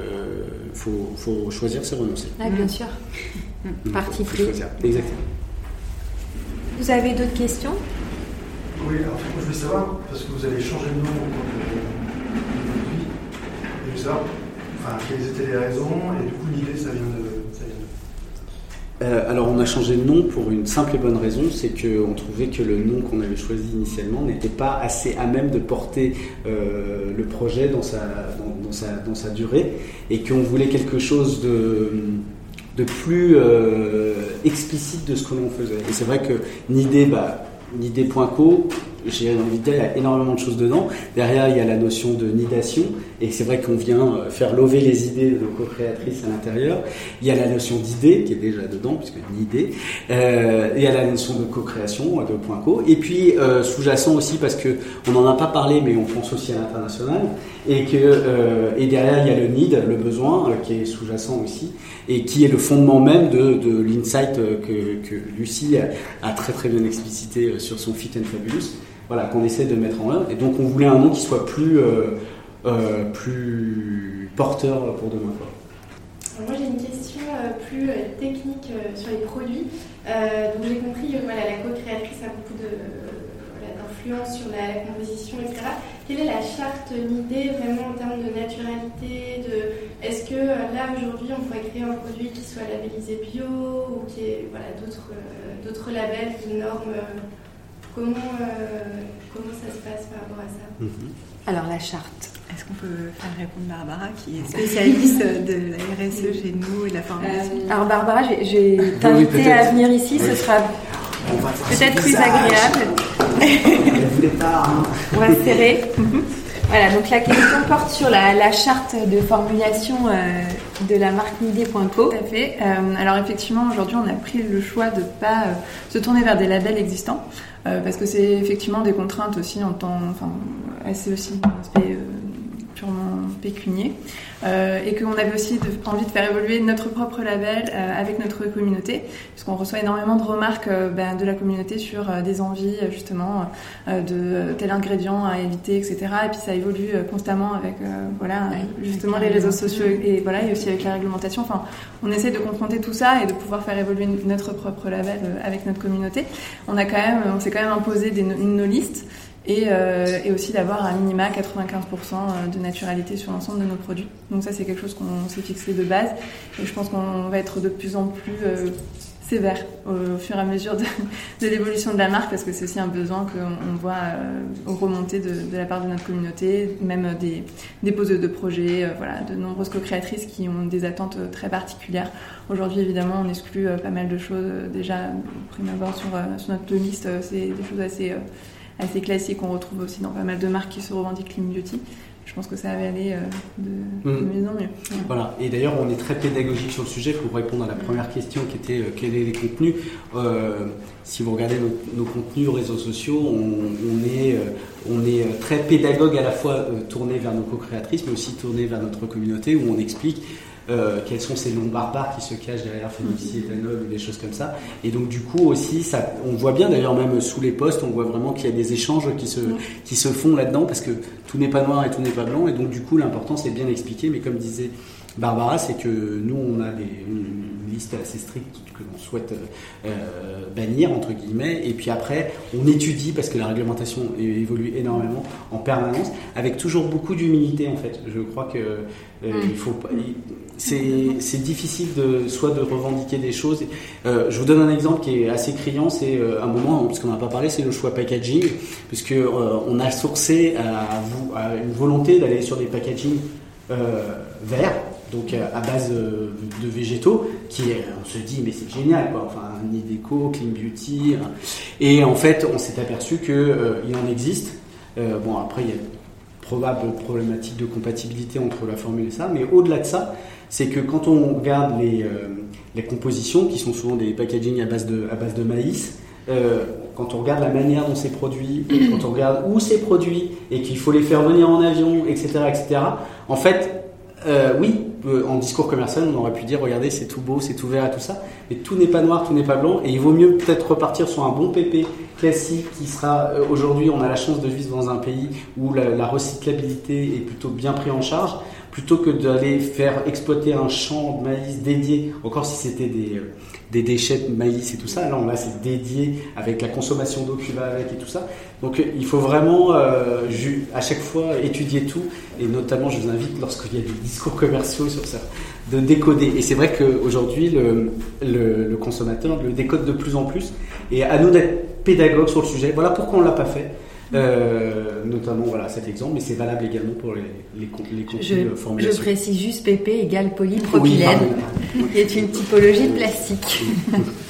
faut faut choisir, c'est renoncer. Ah, bien mm-hmm. sûr. Mm-hmm. Parti pris. Exactement. Vous avez d'autres questions? Oui, alors je voulais savoir, parce que vous allez changer de nom aujourd'hui, je voulais savoir enfin, quelles étaient les raisons, et du coup l'idée ça vient de... Ça vient de... Euh, alors on a changé de nom pour une simple et bonne raison, c'est qu'on trouvait que le nom qu'on avait choisi initialement n'était pas assez à même de porter euh, le projet dans sa, dans, dans, sa, dans sa durée, et qu'on voulait quelque chose de... de plus euh, explicite de ce que l'on faisait. Et c'est vrai que Nidée, bah, Nidée point co, j'ai envie de dire, il y a énormément de choses dedans. Derrière, il y a la notion de nidation, et c'est vrai qu'on vient faire lever les idées de nos co-créatrices à l'intérieur. Il y a la notion d'idée, qui est déjà dedans, puisque Nidée. Euh, il y a la notion de co-création, de point co. Et puis, euh, sous-jacent aussi, parce qu'on n'en a pas parlé, mais on pense aussi à l'international, et, que, euh, et derrière, il y a le need, le besoin, euh, qui est sous-jacent aussi, et qui est le fondement même de, de l'insight que, que Lucie a, a très très bien explicité sur son Fit and Fabulous. Voilà, qu'on essaie de mettre en œuvre. Et donc, on voulait un nom qui soit plus, euh, euh, plus porteur pour demain. Alors moi, j'ai une question euh, plus technique euh, sur les produits. Euh, donc, j'ai compris que euh, voilà, la co-créatrice a beaucoup de, euh, voilà, influence sur la composition, et cetera. Quelle est la charte Nidée vraiment en termes de naturalité de... Est-ce que là aujourd'hui on pourrait créer un produit qui soit labellisé bio ou qui ait voilà, d'autres, euh, d'autres labels, des normes euh, comment, euh, comment ça se passe par rapport à ça? Mm-hmm. Alors la charte, est-ce qu'on peut faire répondre Barbara qui est spécialiste de la R S E chez nous et de la formation? euh, Alors Barbara, je vais t'inviter oui, à venir ici, oui. Ce sera peut-être plus visage. Agréable. Elle voulait pas, hein. On va se serrer. Voilà, donc la question porte sur la, la charte de formulation euh, de la marque Nidée point co. Tout à fait. Euh, alors effectivement, aujourd'hui, on a pris le choix de ne pas euh, se tourner vers des labels existants, euh, parce que c'est effectivement des contraintes aussi en temps, enfin, assez aussi un aspect euh, purement pécunier, euh, et qu'on avait aussi de, envie de faire évoluer notre propre label euh, avec notre communauté, puisqu'on reçoit énormément de remarques euh, ben, de la communauté sur euh, des envies justement euh, de tel ingrédient à éviter, et cetera. Et puis ça évolue euh, constamment avec euh, voilà oui, justement avec les réseaux sociaux et voilà et aussi avec la réglementation. Enfin, on essaie de confronter tout ça et de pouvoir faire évoluer notre propre label euh, avec notre communauté. On a quand même, on s'est quand même imposé des, une no liste. Et, euh, et aussi d'avoir à minima quatre-vingt-quinze pour cent de naturalité sur l'ensemble de nos produits. Donc ça, c'est quelque chose qu'on s'est fixé de base. Et je pense qu'on va être de plus en plus euh, sévère au, au fur et à mesure de, de l'évolution de la marque, parce que c'est aussi un besoin qu'on on voit euh, remonter de, de la part de notre communauté, même des, des poseuses de projets, euh, voilà, de nombreuses co-créatrices qui ont des attentes très particulières. Aujourd'hui, évidemment, on exclut euh, pas mal de choses. Déjà, au prime abord, sur, euh, sur notre liste, euh, c'est des choses assez... Euh, assez classique, on retrouve aussi dans pas mal de marques qui se revendiquent Clean Beauty. Je pense que ça va aller de, de mmh. mieux en mieux. Ouais. Voilà. Et d'ailleurs, on est très pédagogique sur le sujet pour répondre à la première question qui était euh, quels sont les contenus. Euh, si vous regardez nos, nos contenus réseaux sociaux, on, on, est, euh, on est très pédagogue à la fois euh, tourné vers nos co-créatrices, mais aussi tourné vers notre communauté où on explique Euh, quels sont ces noms barbares qui se cachent derrière phénoxy éthanol ou des choses comme ça. Et donc du coup aussi, ça, on voit bien d'ailleurs même sous les posts, on voit vraiment qu'il y a des échanges qui se, qui se font là-dedans parce que tout n'est pas noir et tout n'est pas blanc. Et donc du coup, l'important c'est de bien expliquer. Mais comme disait Barbara, c'est que nous, on a des, une liste assez stricte que l'on souhaite euh, bannir, entre guillemets. Et puis après, on étudie parce que la réglementation évolue énormément en permanence avec toujours beaucoup d'humilité en fait. Je crois que euh, il faut pas... Il, C'est, c'est difficile de, soit de revendiquer des choses. Euh, je vous donne un exemple qui est assez criant, c'est euh, un moment, parce qu'on n'en a pas parlé, c'est le choix packaging, puisque euh, on a sourcé à, vous, à une volonté d'aller sur des packagings euh, verts, donc euh, à base euh, de végétaux, qui euh, on se dit mais c'est génial quoi, enfin Nidée point co, Clean Beauty, hein. Et en fait on s'est aperçu que euh, il en existe. Euh, bon après il y a probable problématique de compatibilité entre la formule et ça, mais au-delà de ça. C'est que quand on regarde les, euh, les compositions, qui sont souvent des packagings à base de, à base de maïs, euh, quand on regarde la manière dont c'est produit, quand on regarde où c'est produit, et qu'il faut les faire venir en avion, et cetera, et cetera, en fait, euh, oui, euh, en discours commercial, on aurait pu dire, regardez, c'est tout beau, c'est tout vert et tout ça, mais tout n'est pas noir, tout n'est pas blanc, et il vaut mieux peut-être repartir sur un bon pépé classique qui sera, euh, aujourd'hui, on a la chance de vivre dans un pays où la, la recyclabilité est plutôt bien prise en charge, plutôt que d'aller faire exploiter un champ de maïs dédié, encore si c'était des, des déchets de maïs et tout ça, là, là c'est dédié avec la consommation d'eau qui va avec et tout ça. Donc il faut vraiment euh, à chaque fois étudier tout, et notamment je vous invite lorsqu'il y a des discours commerciaux sur ça, de décoder. Et c'est vrai qu'aujourd'hui le, le, le consommateur le décode de plus en plus, et à nous d'être pédagogues sur le sujet, voilà pourquoi on ne l'a pas fait. Euh, notamment voilà cet exemple, mais c'est valable également pour les, les, les contenus de formulation. Je précise juste P P égale polypropylène, oui, qui est une typologie de plastique.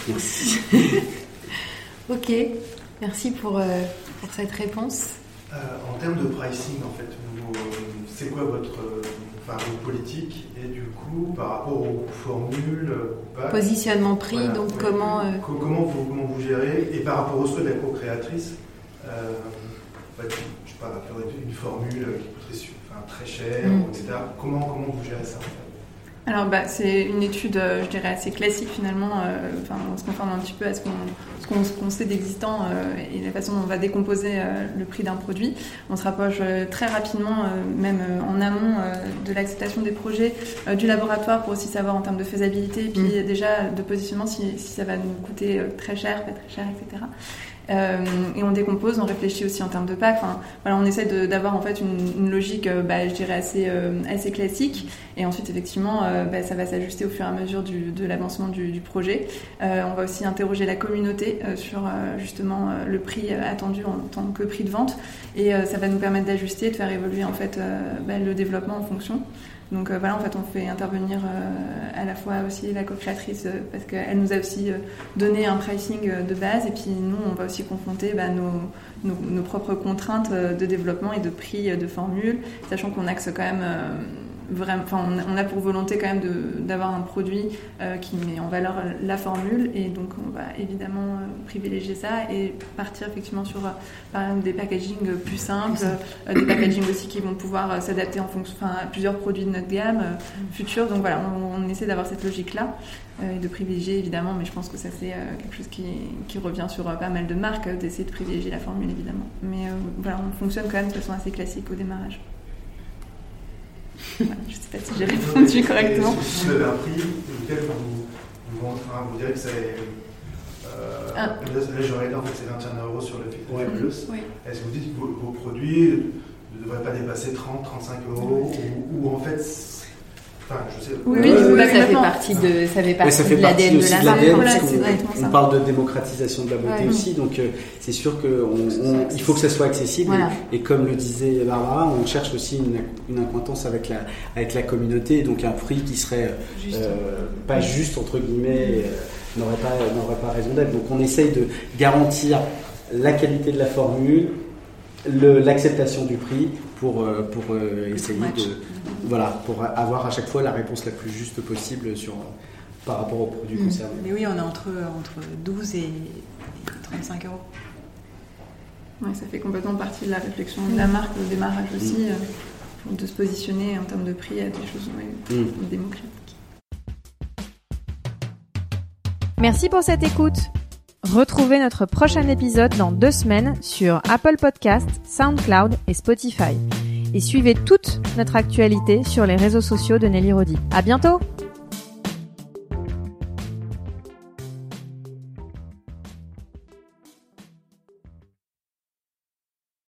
Merci. Ok, merci pour, euh, pour cette réponse. Euh, en termes de pricing, en fait, vous, euh, c'est quoi votre euh, enfin, politique et du coup par rapport aux formules, bah, positionnement prix, voilà, donc ouais, comment, euh... comment, vous, comment vous gérez et par rapport aux souhaits de la co-créatrice. Euh, Je sais pas, une formule qui coûterait enfin, très cher, mmh. et cetera. Comment, comment vous gérez ça en fait? Alors, bah, c'est une étude, euh, je dirais, assez classique finalement. Euh, enfin, on se conforme un petit peu à ce qu'on, ce qu'on, ce qu'on sait d'existant euh, et la façon dont on va décomposer euh, le prix d'un produit. On se rapproche euh, très rapidement, euh, même euh, en amont, euh, de l'acceptation des projets, euh, du laboratoire pour aussi savoir en termes de faisabilité, et puis mmh. déjà de positionnement si, si ça va nous coûter euh, très cher, pas très cher, et cetera. Euh, et on décompose, on réfléchit aussi en termes de pack. Enfin, voilà, on essaie de, d'avoir en fait une, une logique, euh, bah, je dirais assez, euh, assez classique. Et ensuite, effectivement, euh, bah, ça va s'ajuster au fur et à mesure du, de l'avancement du, du projet. Euh, on va aussi interroger la communauté euh, sur euh, justement euh, le prix euh, attendu en tant que prix de vente. Et euh, ça va nous permettre d'ajuster, de faire évoluer en fait euh, bah, le développement en fonction. Donc euh, voilà, en fait, on fait intervenir euh, à la fois aussi la cofondatrice euh, parce qu'elle nous a aussi euh, donné un pricing euh, de base, et puis nous, on va aussi confronter bah, nos, nos, nos propres contraintes euh, de développement et de prix euh, de formule, sachant qu'on axe quand même, euh, vraiment, enfin, on, on a pour volonté quand même de, d'avoir un produit euh, qui met en valeur la formule, et donc on va évidemment euh, privilégier ça et partir effectivement sur euh, par exemple des packagings plus simples, euh, des packagings aussi qui vont pouvoir euh, s'adapter en fonction, enfin, à plusieurs produits de notre gamme euh, future. Donc voilà, on, on essaie d'avoir cette logique-là euh, et de privilégier évidemment, mais je pense que ça c'est euh, quelque chose qui, qui revient sur euh, pas mal de marques, euh, d'essayer de privilégier la formule évidemment. Mais euh, voilà, on fonctionne quand même de façon assez classique au démarrage. Voilà, je ne sais pas si j'ai répondu correctement. Si vous avez un prix auquel vous, vous, enfin, vous direz que ça est. Euh, ah. Là, je regardais, en fait, c'est vingt et un euros sur le Fit and Fabulous. Oui. Est-ce que vous dites que vos, vos produits ne devraient pas dépasser trente, trente-cinq euros ou, ou en fait. Enfin, je sais. Oui, oui, oui, oui, ça fait partie de, ça fait partie, ça fait de l'A D N de la marque. Voilà, on, on parle de démocratisation de la beauté, ouais, aussi, donc euh, c'est sûr qu'il faut que ça soit accessible. Voilà. Et, et comme le disait Barbara, on cherche aussi une, une accointance avec la, avec la communauté, donc un prix qui serait juste. Euh, pas juste entre guillemets, euh, n'aurait pas, n'aurait pas raison d'être. Donc on essaye de garantir la qualité de la formule, le, l'acceptation du prix, pour, pour euh, essayer de, voilà, pour avoir à chaque fois la réponse la plus juste possible sur, par rapport aux produits mmh. concernés. Mais oui, on est entre, entre douze et trente-cinq euros. Ouais, ça fait complètement partie de la réflexion de la marque au démarrage aussi, mmh. euh, de se positionner en termes de prix à des choses ouais, mmh. démocratiques. Merci pour cette écoute. Retrouvez notre prochain épisode dans deux semaines sur Apple Podcasts, SoundCloud et Spotify. Et suivez toute notre actualité sur les réseaux sociaux de Nelly Rodi. À bientôt!